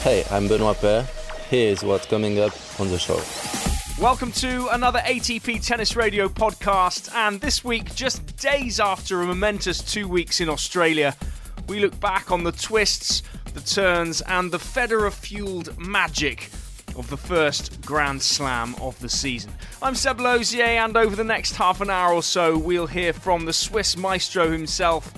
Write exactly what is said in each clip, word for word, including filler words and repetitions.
Hey, I'm Benoît Paire. Here's what's coming up on the show. Welcome to another A T P Tennis Radio podcast, and this week, just days after a momentous two weeks in Australia, we look back on the twists, the turns, and the Federer-fueled magic of the first Grand Slam of the season. I'm Seb Lauzier, and over the next half an hour or so, we'll hear from the Swiss maestro himself.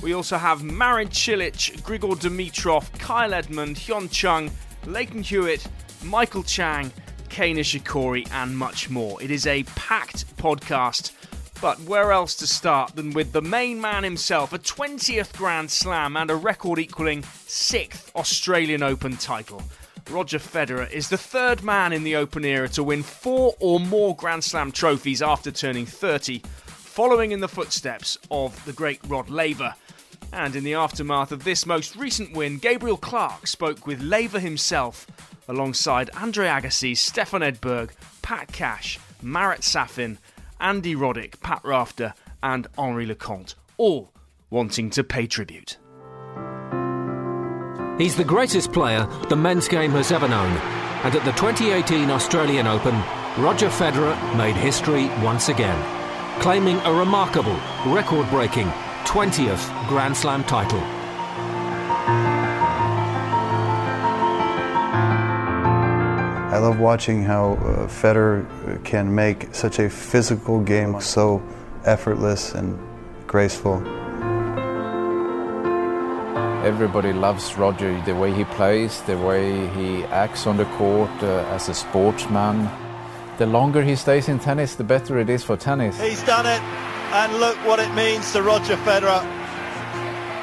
We also have Marin Cilic, Grigor Dimitrov, Kyle Edmund, Hyeon Chung, Leighton Hewitt, Michael Chang, Kei Nishikori, and much more. It is a packed podcast, but where else to start than with the main man himself, a twentieth Grand Slam and a record-equalling sixth Australian Open title. Roger Federer is the third man in the Open era to win four or more Grand Slam trophies after turning thirty, following in the footsteps of the great Rod Laver. And in the aftermath of this most recent win, Gabriel Clark spoke with Laver himself, alongside Andre Agassi, Stefan Edberg, Pat Cash, Marat Safin, Andy Roddick, Pat Rafter, and Henri Leconte, all wanting to pay tribute. He's the greatest player the men's game has ever known, and at the twenty eighteen Australian Open, Roger Federer made history once again, claiming a remarkable, record-breaking twentieth Grand Slam title. I love watching how uh, Federer can make such a physical game so effortless and graceful. Everybody loves Roger, the way he plays, the way he acts on the court uh, as a sportsman. The longer he stays in tennis, the better it is for tennis. He's done it, and look what it means to Roger Federer.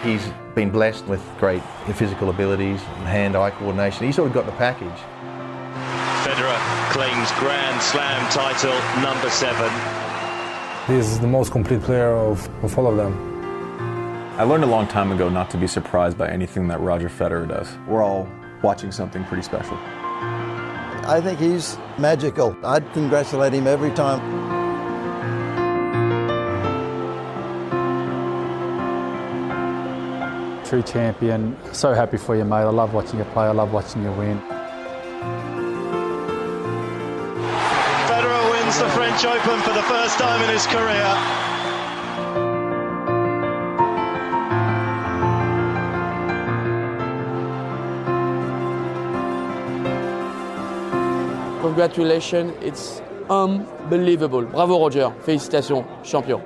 He's been blessed with great physical abilities, hand-eye coordination. He's sort of got the package. Federer claims Grand Slam title number seven. He is the most complete player of, of all of them. I learned a long time ago not to be surprised by anything that Roger Federer does. We're all watching something pretty special. I think he's magical. I'd congratulate him every time. True champion. So happy for you, mate. I love watching you play. I love watching you win. The French Open for the first time in his career. Congratulations, it's unbelievable. Bravo Roger, félicitations, champion.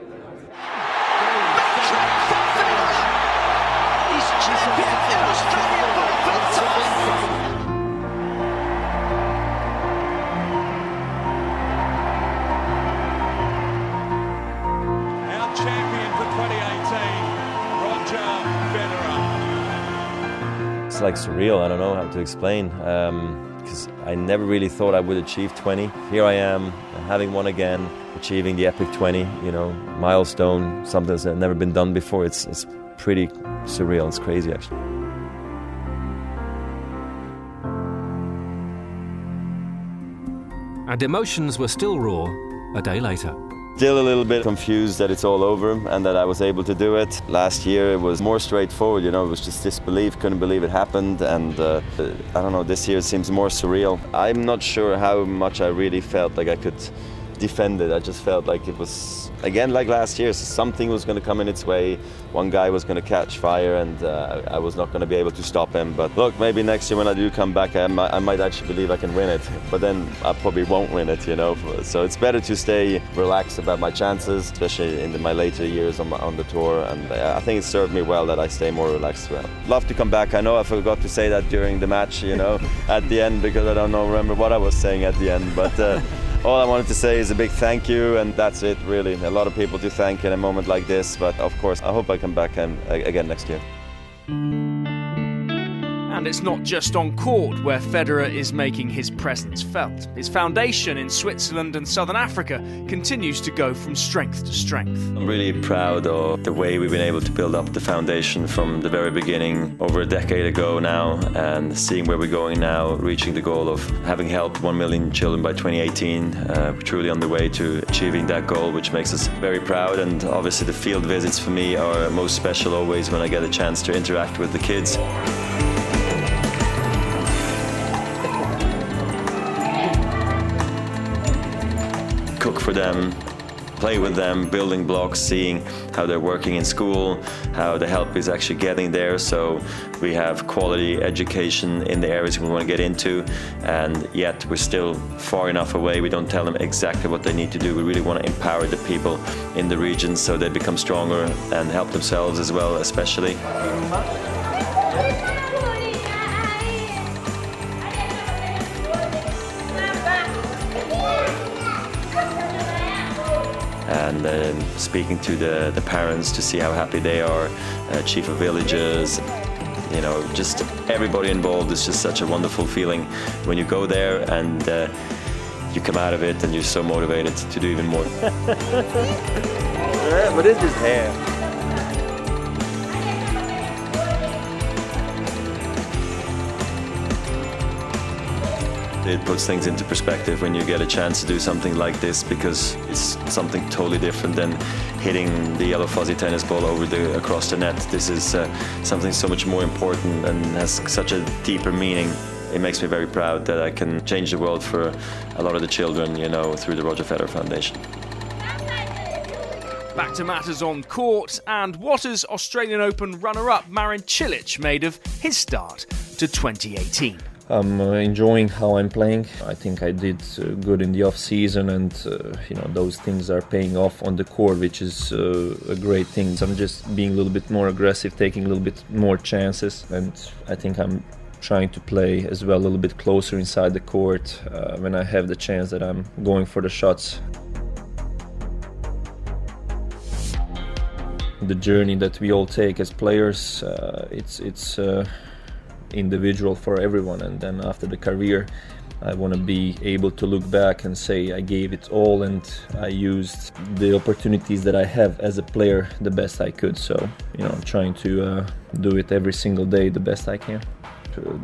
Like surreal, I don't know how to explain, because um, I never really thought I would achieve twenty. Here I am, having won again, achieving the epic twenty, you know, milestone, something that's never been done before. It's, it's pretty surreal, it's crazy actually. And emotions were still raw a day later. Still a little bit confused that it's all over and that I was able to do it. Last year it was more straightforward, you know, it was just disbelief, couldn't believe it happened, and uh, I don't know, this year it seems more surreal. I'm not sure how much I really felt like I could defend it. I just felt like it was, again, like last year, something was going to come in its way, one guy was going to catch fire, and uh, I was not going to be able to stop him. But look, maybe next year when I do come back, I might, I might actually believe I can win it, but then I probably won't win it, you know, so it's better to stay relaxed about my chances, especially in my later years on, my, on the tour, and I think it served me well that I stay more relaxed. Well, love to come back. I know I forgot to say that during the match, you know, at the end, because I don't know, remember what I was saying at the end, but uh, all I wanted to say is a big thank you, and that's it, really. A lot of people to thank in a moment like this, but of course, I hope I come back and, again next year. And it's not just on court where Federer is making his presence felt. His foundation in Switzerland and Southern Africa continues to go from strength to strength. I'm really proud of the way we've been able to build up the foundation from the very beginning over a decade ago now, and seeing where we're going now, reaching the goal of having helped one million children by twenty eighteen. Uh, we're truly on the way to achieving that goal, which makes us very proud. And obviously the field visits for me are most special always when I get a chance to interact with the kids. Cook for them, play with them, building blocks, seeing how they're working in school, how the help is actually getting there. So we have quality education in the areas we want to get into, and yet we're still far enough away. We don't tell them exactly what they need to do. We really want to empower the people in the region so they become stronger and help themselves as well, especially. And uh, speaking to the, the parents to see how happy they are, uh, chief of villages, you know, just everybody involved. It's just such a wonderful feeling when you go there and uh, you come out of it and you're so motivated to do even more. What is his hair? It puts things into perspective when you get a chance to do something like this, because it's something totally different than hitting the yellow fuzzy tennis ball over the across the net. This is uh, something so much more important and has such a deeper meaning. It makes me very proud that I can change the world for a lot of the children, you know, through the Roger Federer Foundation. Back to matters on court, and what has Australian Open runner-up Marin Cilic made of his start to twenty eighteen? I'm enjoying how I'm playing. I think I did uh, good in the off season, and uh, you know, those things are paying off on the court, which is uh, a great thing. So I'm just being a little bit more aggressive, taking a little bit more chances, and I think I'm trying to play as well a little bit closer inside the court uh, when I have the chance that I'm going for the shots. The journey that we all take as players, uh, it's it's. Uh, individual for everyone, and then after the career I want to be able to look back and say I gave it all and I used the opportunities that I have as a player the best I could. So, you know, I'm trying to uh, do it every single day the best I can.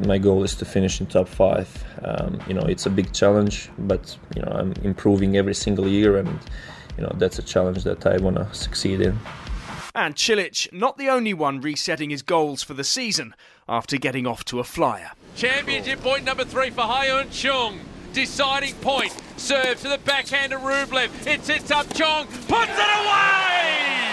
My goal is to finish in top five. Um, you know, it's a big challenge, but you know, I'm improving every single year, and you know, that's a challenge that I want to succeed in. And Cilic, not the only one resetting his goals for the season after getting off to a flyer. Championship point number three for Hyeon Chung. Deciding point. Serve to the backhand of Rublev. It sits up Chung. Puts it away!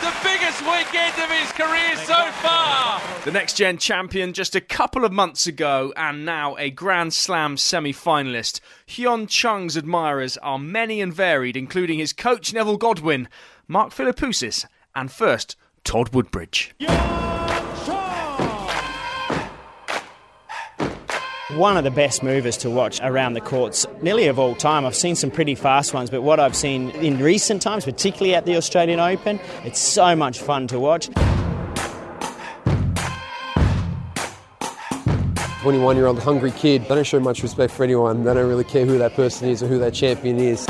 The biggest weekend of his career so far! The next-gen champion just a couple of months ago, and now a Grand Slam semi-finalist. Hyeon Chung's admirers are many and varied, including his coach Neville Godwin, Mark Philippoussis, and first, Todd Woodbridge. One of the best movers to watch around the courts, nearly of all time. I've seen some pretty fast ones, but what I've seen in recent times, particularly at the Australian Open, it's so much fun to watch. twenty-one-year-old hungry kid. They don't show much respect for anyone. They don't really care who that person is or who that champion is.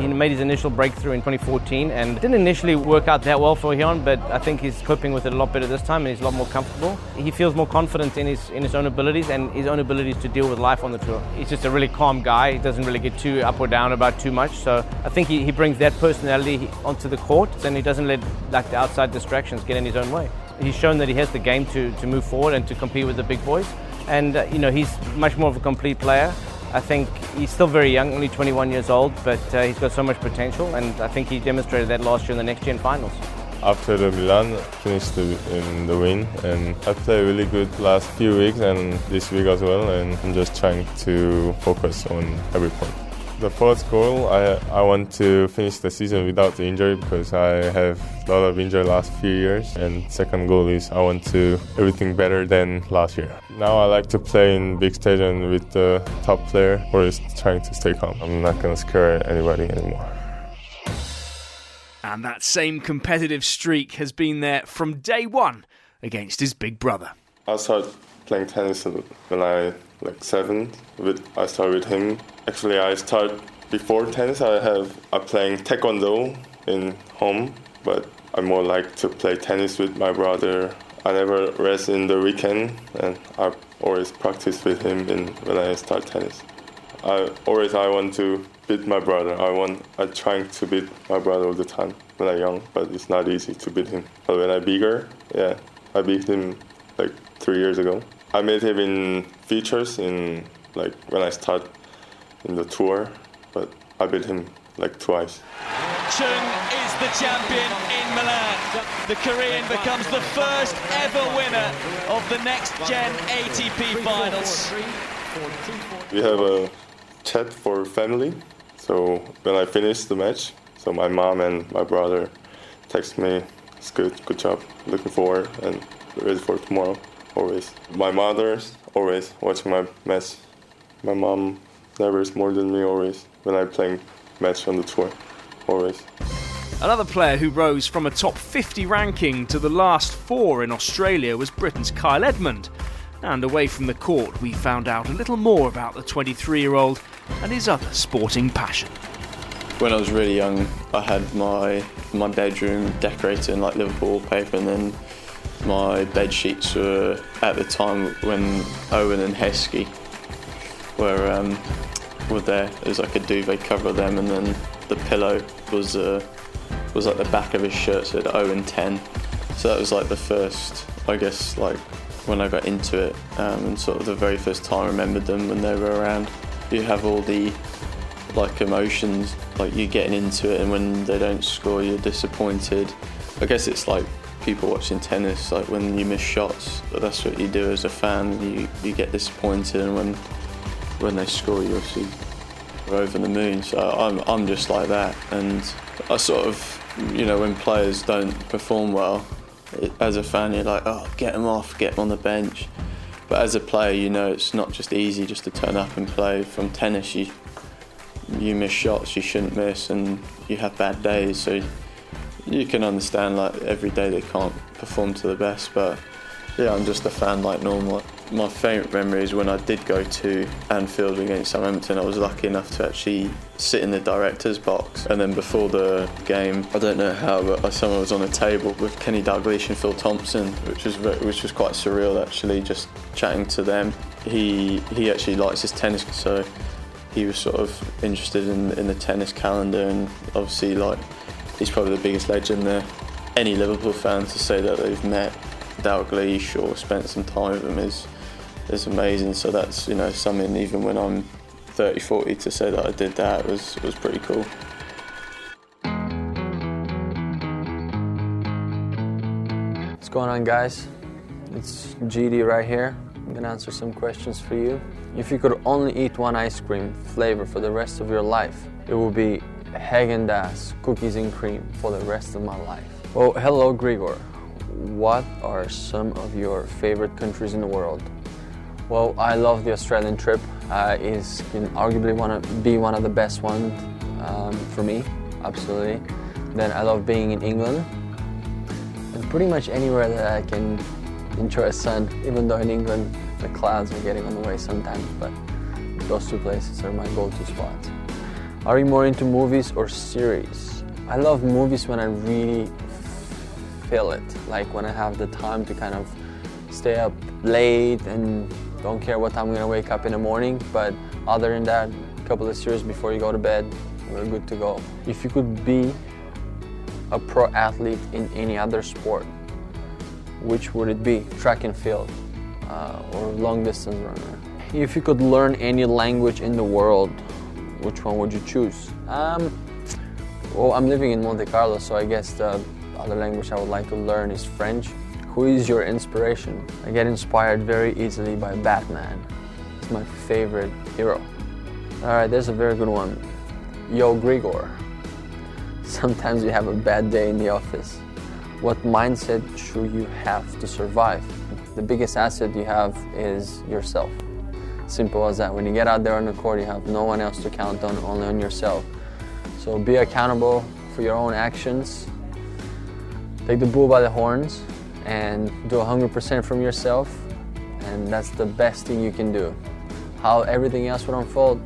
He made his initial breakthrough in twenty fourteen and didn't initially work out that well for Hyeon, but I think he's coping with it a lot better this time and he's a lot more comfortable. He feels more confident in his in his own abilities and his own abilities to deal with life on the tour. He's just a really calm guy. He doesn't really get too up or down about too much, so I think he, he brings that personality onto the court, and he doesn't let like the outside distractions get in his own way. He's shown that he has the game to, to move forward and to compete with the big boys, and uh, you know, he's much more of a complete player. I think he's still very young, only twenty-one years old, but uh, he's got so much potential, and I think he demonstrated that last year in the next gen finals. After the Milan, finished the, in the win, and I played really good last few weeks and this week as well, and I'm just trying to focus on every point. The first goal, I, I want to finish the season without the injury because I have a lot of injury last few years. And second goal is I want to everything better than last year. Now I like to play in big stage and with the top player, or just trying to stay calm. I'm not going to scare anybody anymore. And that same competitive streak has been there from day one against his big brother. I started playing tennis when I like seven. With, I started with him. Actually, I started before tennis. I have I playing taekwondo in home, but I more like to play tennis with my brother. I never rest in the weekend, and I always practice with him in, when I start tennis. I always I want to beat my brother. I want I trying to beat my brother all the time when I'm young, but it's not easy to beat him. But when I'm bigger, yeah, I beat him like three years ago. I met him in features in like when I start in the tour, but I beat him like twice. Chung is the champion in Milan. The Korean becomes the first ever winner of the Next Gen A T P finals. We have a chat for family, so when I finish the match, so my mom and my brother text me, it's good, good job, looking forward and ready for tomorrow, always. My mother's always watching my match. My mom never is more than me always when I playing match on the tour. Always. Another player who rose from a top fifty ranking to the last four in Australia was Britain's Kyle Edmund. And away from the court, we found out a little more about the twenty-three-year-old and his other sporting passion. When I was really young, I had my my bedroom decorated in like Liverpool paper, and then my bed sheets were at the time when Owen and Heskey were um, were there. It was like a duvet cover of them, and then the pillow was uh, was like the back of his shirt, so it had O and ten. So that was like the first, I guess, like when I got into it, um, and sort of the very first time I remembered them when they were around. You have all the like emotions, like you're getting into it, and when they don't score, you're disappointed. I guess it's like people watching tennis, like when you miss shots, that's what you do as a fan. You you get disappointed, and when when they score, you obviously are over the moon. So I'm I'm just like that, and I sort of, you know, when players don't perform well, it, as a fan, you're like, oh, get them off, get them on the bench. But as a player, you know, it's not just easy just to turn up and play. From tennis, you you miss shots you shouldn't miss, and you have bad days. So you, you can understand like every day they can't perform to the best, but yeah, I'm just a fan like normal. My favourite memory is when I did go to Anfield against Southampton. I was lucky enough to actually sit in the director's box, and then before the game, I don't know how, but someone was on a table with Kenny Dalglish and Phil Thompson, which was which was quite surreal actually, just chatting to them. He he actually likes his tennis, so he was sort of interested in, in the tennis calendar, and obviously like he's probably the biggest legend there. Any Liverpool fan to say that they've met Dalglish or spent some time with him is is amazing. So that's, you know, something even when I'm thirty, forty to say that I did that was was pretty cool. What's going on, guys? It's G D right here. I'm gonna answer some questions for you. If you could only eat one ice cream flavor for the rest of your life, it would be Häagen-Dazs cookies and cream for the rest of my life. Well, hello, Grigor. What are some of your favorite countries in the world? Well, I love the Australian trip. Uh, it's can arguably one of, be one of the best ones um, for me, absolutely. Then I love being in England. And pretty much anywhere that I can enjoy the sun, even though in England the clouds are getting on the way sometimes, but those two places are my go-to spots. Are you more into movies or series? I love movies when I really feel it, like when I have the time to kind of stay up late and don't care what time I'm gonna wake up in the morning. But other than that, a couple of series before you go to bed, we're good to go. If you could be a pro athlete in any other sport, which would it be? Track and field uh, or long distance runner? If you could learn any language in the world, which one would you choose? Um, well, I'm living in Monte Carlo, so I guess the other language I would like to learn is French. Who is your inspiration? I get inspired very easily by Batman. He's my favorite hero. All right, there's a very good one. Yo, Grigor. Sometimes you have a bad day in the office. What mindset should you have to survive? The biggest asset you have is yourself. Simple as that. When you get out there on the court, you have no one else to count on, only on yourself. So be accountable for your own actions. Take the bull by the horns and do one hundred percent from yourself, and that's the best thing you can do. How everything else would unfold,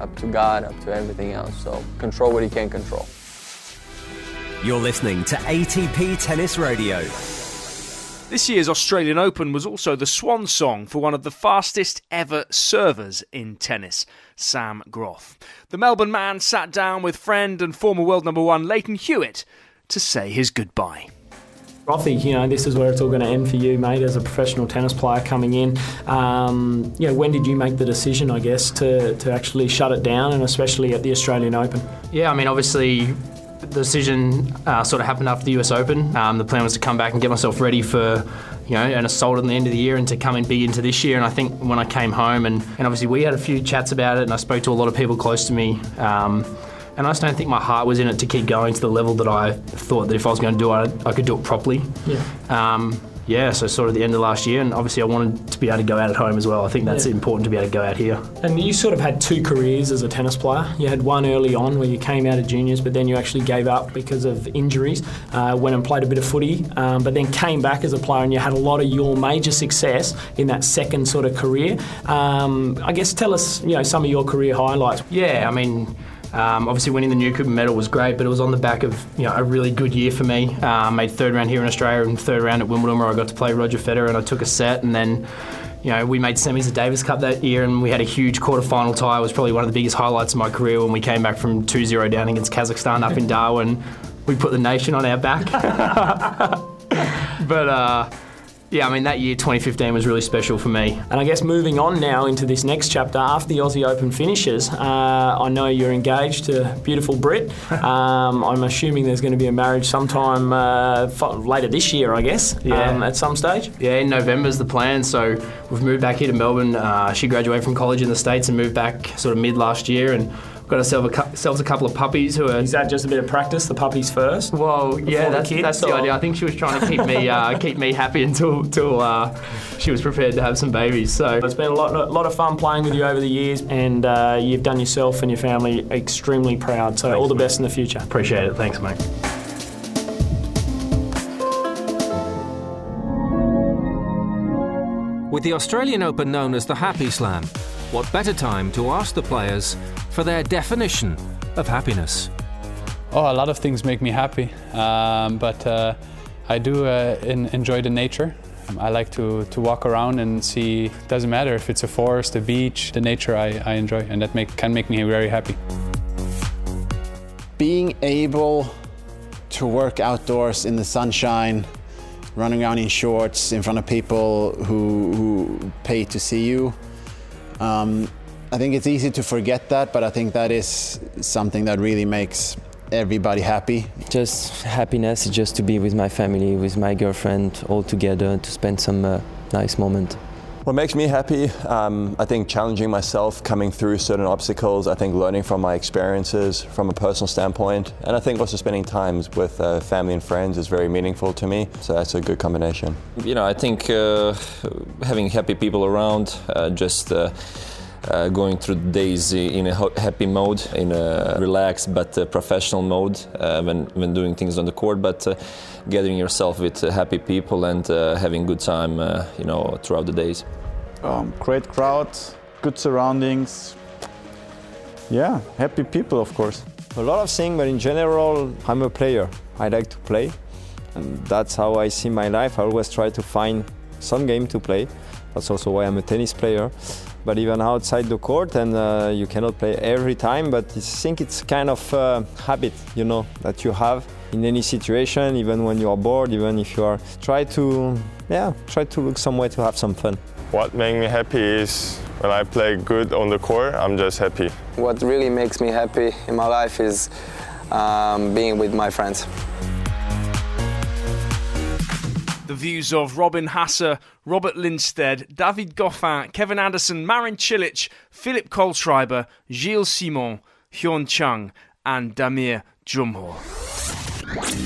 up to God, up to everything else. So control what you can control. You're listening to A T P Tennis Radio. This year's Australian Open was also the swan song for one of the fastest ever servers in tennis, Sam Groth. The Melbourne man sat down with friend and former world number one Leighton Hewitt to say his goodbye. Grothy, you know, this is where it's all going to end for you, mate, as a professional tennis player coming in. Um, you know, when did you make the decision, I guess, to, to actually shut it down, and especially at the Australian Open? Yeah, I mean, obviously... The decision uh, sort of happened after the U S Open. Um, the plan was to come back and get myself ready for, you know, an assault at the end of the year and to come in big into this year. And I think when I came home, and, and obviously we had a few chats about it, and I spoke to a lot of people close to me. Um, and I just don't think my heart was in it to keep going to the level that I thought that if I was going to do it, I could do it properly. Yeah. Um, Yeah, so sort of the end of last year, and obviously I wanted to be able to go out at home as well. I think that's yeah. important to be able to go out here. And you sort of had two careers as a tennis player. You had one early on where you came out of juniors, but then you actually gave up because of injuries, uh, went and played a bit of footy, um, but then came back as a player, and you had a lot of your major success in that second sort of career. Um, I guess tell us, you know, some of your career highlights. Yeah, I mean... Um, obviously winning the Newcombe medal was great, but it was on the back of, you know, a really good year for me. Uh, made third round here in Australia and third round at Wimbledon, where I got to play Roger Federer, and I took a set, and then, you know, we made semis at Davis Cup that year, and we had a huge quarterfinal tie. It was probably one of the biggest highlights of my career when we came back from two zero down against Kazakhstan up in Darwin. We put the nation on our back. but uh Yeah, I mean, that year, twenty fifteen, was really special for me. And I guess moving on now into this next chapter, after the Aussie Open finishes, uh, I know you're engaged to a beautiful Brit. Um, I'm assuming there's going to be a marriage sometime uh, later this year, I guess, yeah. um, at some stage. Yeah, in November's the plan. So we've moved back here to Melbourne. Uh, she graduated from college in the States and moved back sort of mid last year, and got ourselves a couple of puppies who are... Is that just a bit of practice, the puppies first? Well, yeah, that's the, that's the idea. I think she was trying to keep me uh, keep me happy until, until uh, she was prepared to have some babies. So it's been a lot, a lot of fun playing with you over the years, and uh, you've done yourself and your family extremely proud. So thanks, all the best, mate, in the future. Appreciate it. Thanks, mate. With the Australian Open known as the Happy Slam, what better time to ask the players for their definition of happiness? Oh, a lot of things make me happy, um, but uh, I do uh, in, enjoy the nature. I like to, to walk around and see, doesn't matter if it's a forest, a beach, the nature I, I enjoy, and that make, can make me very happy. Being able to work outdoors in the sunshine, running around in shorts in front of people who, who pay to see you, Um, I think it's easy to forget that, but I think that is something that really makes everybody happy. Just happiness is just to be with my family, with my girlfriend, all together, to spend some uh, nice moment. What makes me happy, um, I think challenging myself, coming through certain obstacles, I think learning from my experiences from a personal standpoint, and I think also spending time with uh, family and friends is very meaningful to me, so that's a good combination. You know, I think uh, having happy people around, uh, just uh, uh, going through the days in a happy mode, in a relaxed but uh, professional mode uh, when, when doing things on the court, but uh, gathering yourself with uh, happy people and uh, having good time, uh, you know, throughout the days. Um, great crowd, good surroundings. Yeah, happy people, of course. A lot of things, but in general, I'm a player. I like to play, and that's how I see my life. I always try to find some game to play. That's also why I'm a tennis player. But even outside the court, and uh, you cannot play every time, but I think it's kind of a habit, you know, that you have in any situation, even when you are bored, even if you are, try to, yeah, try to look somewhere to have some fun. What makes me happy is when I play good on the court, I'm just happy. What really makes me happy in my life is um, being with my friends. The views of Robin Haase, Robert Lindstedt, David Goffin, Kevin Anderson, Marin Cilic, Philip Kohlschreiber, Gilles Simon, Hyeon Chung and Damir Jumhor.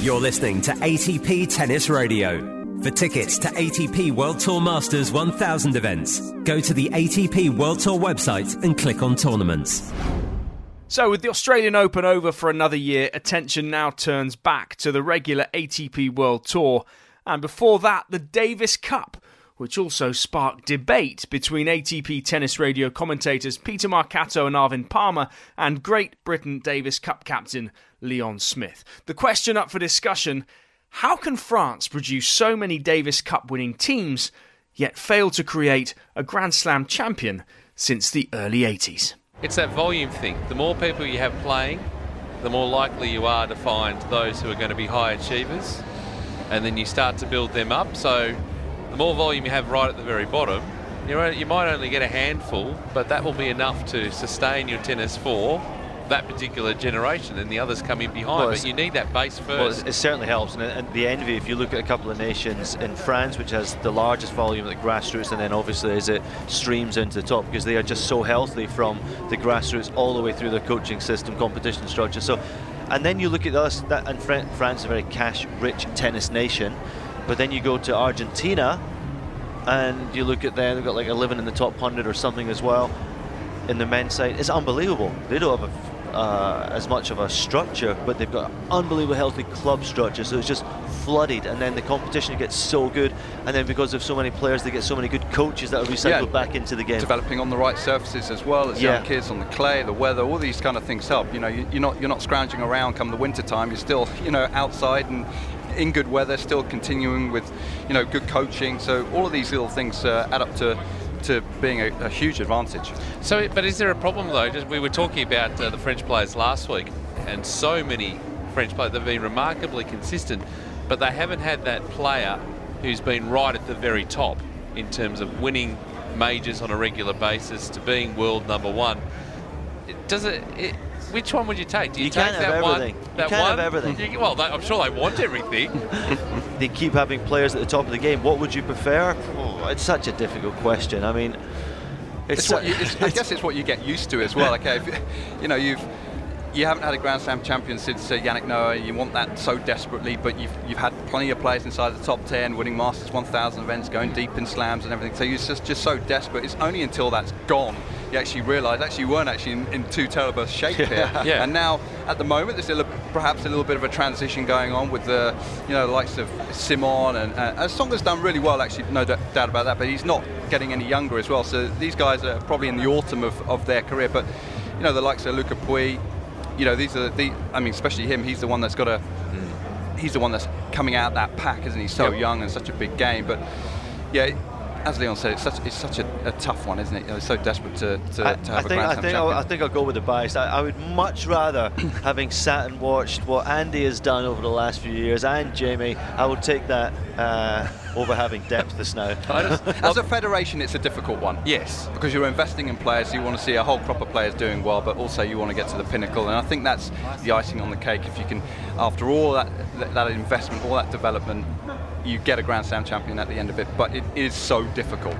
You're listening to A T P Tennis Radio. For tickets to A T P World Tour Masters one thousand events, go to the A T P World Tour website and click on Tournaments. So with the Australian Open over for another year, attention now turns back to the regular A T P World Tour, and before that, the Davis Cup, which also sparked debate between A T P Tennis Radio commentators Peter Marcato and Arvin Palmer and Great Britain Davis Cup captain Leon Smith. The question up for discussion: how can France produce so many Davis Cup winning teams, yet fail to create a Grand Slam champion since the early eighties? It's that volume thing. The more people you have playing, the more likely you are to find those who are going to be high achievers, and then you start to build them up. So the more volume you have right at the very bottom, you're, you might only get a handful, but that will be enough to sustain your tennis for that particular generation, and the others come in behind. Well, but you need that base first. Well, it certainly helps, and at the end of it, if you look at a couple of nations, in France, which has the largest volume at the grassroots, and then obviously as it streams into the top, because they are just so healthy from the grassroots all the way through their coaching system, competition structure. So, and then you look at us, that, and France is a very cash-rich tennis nation, but then you go to Argentina, and you look at them, they've got like eleven in the top one hundred or something as well, in the men's side. It's unbelievable. They don't have a Uh, as much of a structure, but they've got an unbelievable healthy club structure, so it's just flooded, and then the competition gets so good, and then because of so many players, they get so many good coaches that are recycled yeah, back into the game. Developing on the right surfaces as well as yeah. young kids, on the clay, the weather, all these kind of things help. You know, you're not you're not scrounging around come the winter time. You're still, you know, outside and in good weather, still continuing with, you know, good coaching. So all of these little things uh, add up to. to being a, a huge advantage. So, but is there a problem though? Just, we were talking about uh, the French players last week, and so many French players, they've been remarkably consistent, but they haven't had that player who's been right at the very top in terms of winning majors on a regular basis to being world number one. Does it, it which one would you take? Do you, you take can't that have everything. One? That you can't one? Have everything. You, well, they, I'm sure they want everything. They keep having players at the top of the game. What would you prefer? Oh, it's such a difficult question. I mean, it's it's what you, it's, I guess it's what you get used to as well. Okay, if, you know, you've you haven't had a Grand Slam champion since uh, Yannick Noah. You want that so desperately, but you've you've had plenty of players inside the top ten, winning Masters one thousand events, going deep in slams and everything. So you're just just so desperate. It's only until that's gone. You actually realise actually you weren't actually in, in too terrible shape yeah. here, yeah. and now at the moment there's a little, perhaps a little bit of a transition going on with the, you know, the likes of Simon and, and Songa's done really well, actually, no d- doubt about that, but he's not getting any younger as well. So these guys are probably in the autumn of, of their career, but you know the likes of Luca Pui, you know these are the, I mean especially him, he's the one that's got a, mm. he's the one that's coming out that pack, isn't he? So yep. young and such a big game, but yeah. As Leon said, it's such, it's such a, a tough one, isn't it? It's so desperate to, to, I, to have I think, a Grand Slam I think I'll, I think I'll go with the bias. I, I would much rather, having sat and watched what Andy has done over the last few years, and Jamie, I would take that uh, over having depth this now. Just, as a federation, it's a difficult one. Yes. Because you're investing in players, so you want to see a whole crop of players doing well, but also you want to get to the pinnacle. And I think that's the icing on the cake. If you can, after all that, that, that investment, all that development, you get a Grand Slam champion at the end of it, but it is so difficult.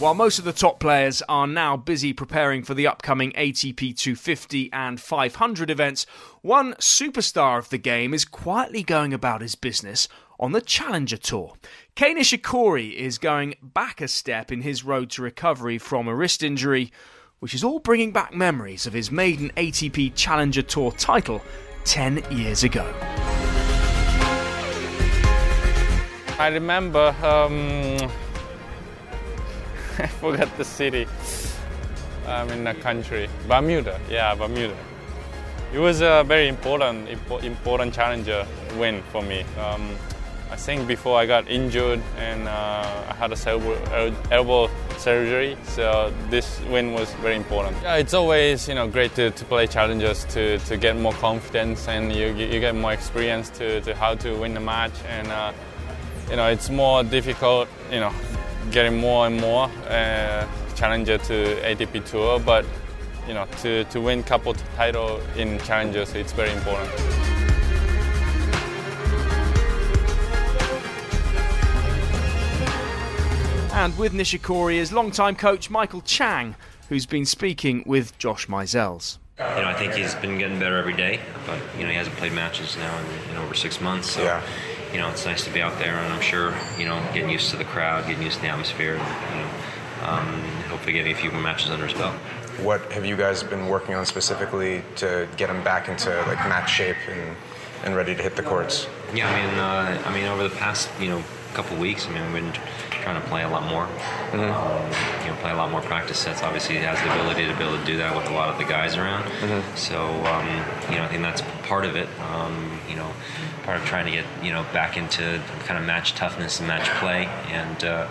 While most of the top players are now busy preparing for the upcoming A T P two fifty and five hundred events, one superstar of the game is quietly going about his business on the Challenger Tour. Kei Nishikori is going back a step in his road to recovery from a wrist injury, which is all bringing back memories of his maiden A T P Challenger Tour title ten years ago. I remember, um, I forgot the city, I'm in the country, Bermuda, yeah, Bermuda. It was a very important, important Challenger win for me. Um, I think before I got injured and uh, I had a elbow, elbow surgery, so this win was very important. Yeah, it's always, you know, great to, to play Challengers to, to get more confidence, and you you get more experience to, to how to win the match, and uh, you know it's more difficult, you know, getting more and more uh, Challenger to A T P Tour, but you know to to win couple title in Challengers, it's very important. And with Nishikori is longtime coach Michael Chang, who's been speaking with Josh Mizels. You know, I think he's been getting better every day, but you know he hasn't played matches now in, in over six months. So, yeah. you know, it's nice to be out there, and I'm sure, you know, getting used to the crowd, getting used to the atmosphere, and, you know, um, hopefully getting a few more matches under his belt. What have you guys been working on specifically to get him back into, like, match shape and, and ready to hit the courts? Yeah, I mean, uh, I mean, over the past, you know, couple weeks, I mean, we've been trying to play a lot more, mm-hmm. um, you know, play a lot more practice sets. Obviously, he has the ability to be able to do that with a lot of the guys around. Mm-hmm. So, um, you know, I think that's part of it. Um, you know, part of trying to get, you know, back into kind of match toughness and match play. And uh,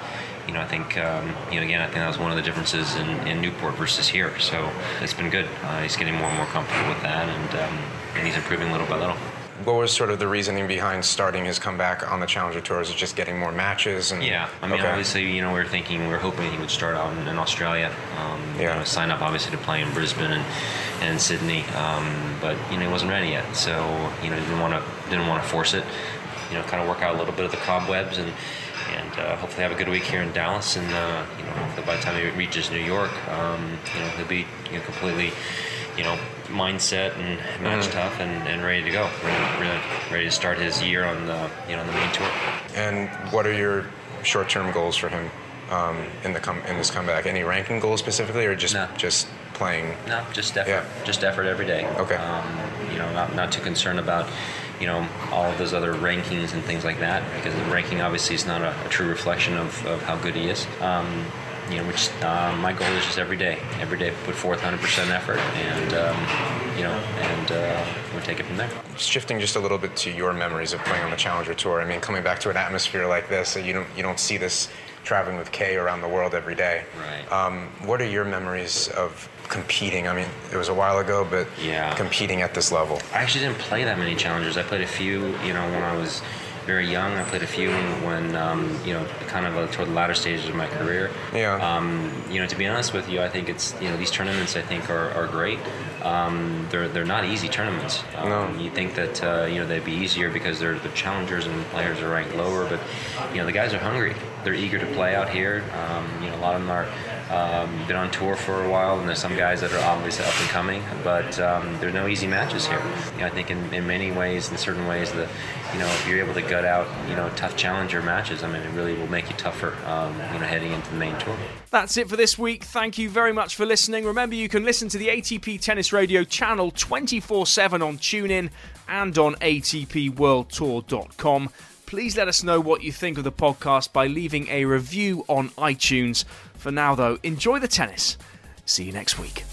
you know, I think, um, you know, again, I think that was one of the differences in, in Newport versus here. So it's been good. Uh, he's getting more and more comfortable with that, and um, and he's improving little by little. What was sort of the reasoning behind starting his comeback on the Challenger Tour? Is it just getting more matches? And, yeah, I mean, okay. Obviously, you know, we were thinking, we were hoping he would start out in, in Australia. Um, yeah. You know, sign up, obviously, to play in Brisbane and, and Sydney. Um, but, you know, he wasn't ready yet. So, you know, he didn't want to didn't want to force it. You know, kind of work out a little bit of the cobwebs and, and uh, hopefully have a good week here in Dallas. And, uh, you know, hopefully by the time he reaches New York, um, you know, he'll be you know, completely, you know, mindset and match mm. tough and, and ready to go, ready, really ready to start his year on the you know on the main tour. And what are your short-term goals for him um, in the com- in this comeback? Any ranking goals specifically, or just no. just playing? No, just effort. Yeah. Just effort every day. Okay. Um, you know, not not too concerned about you know all of those other rankings and things like that, because the ranking obviously is not a, a true reflection of, of how good he is. Um, You know, which um, my goal is just every day, every day put forth one hundred percent effort, and um, you know, and uh, we'll take it from there. Shifting just a little bit to your memories of playing on the Challenger Tour. I mean, coming back to an atmosphere like this, you don't you don't see this traveling with Kei around the world every day. Right. Um, what are your memories of competing? I mean, it was a while ago, but yeah. competing at this level. I actually didn't play that many Challengers. I played a few, you know, when I was very young. I played a few when, um, you know, kind of toward the latter stages of my career. Yeah. Um, you know, to be honest with you, I think it's, you know, these tournaments I think are, are great. Um, they're they're not easy tournaments. Um, no. You think that, uh, you know, they'd be easier because they're the challengers and players are ranked lower, but, you know, the guys are hungry. They're eager to play out here. Um, you know, a lot of them are um, been on tour for a while, and there's some guys that are obviously up and coming, but um, there's no easy matches here. You know, I think in, in many ways, in certain ways, the, you know, if you're able to go out, you know, tough challenger matches, I mean, it really will make you tougher, um, you know, heading into the main tour. That's it for this week. Thank you very much for listening. Remember, you can listen to the A T P Tennis Radio channel twenty-four seven on TuneIn and on A T P World Tour dot com. Please let us know what you think of the podcast by leaving a review on iTunes. For now, though, enjoy the tennis. See you next week.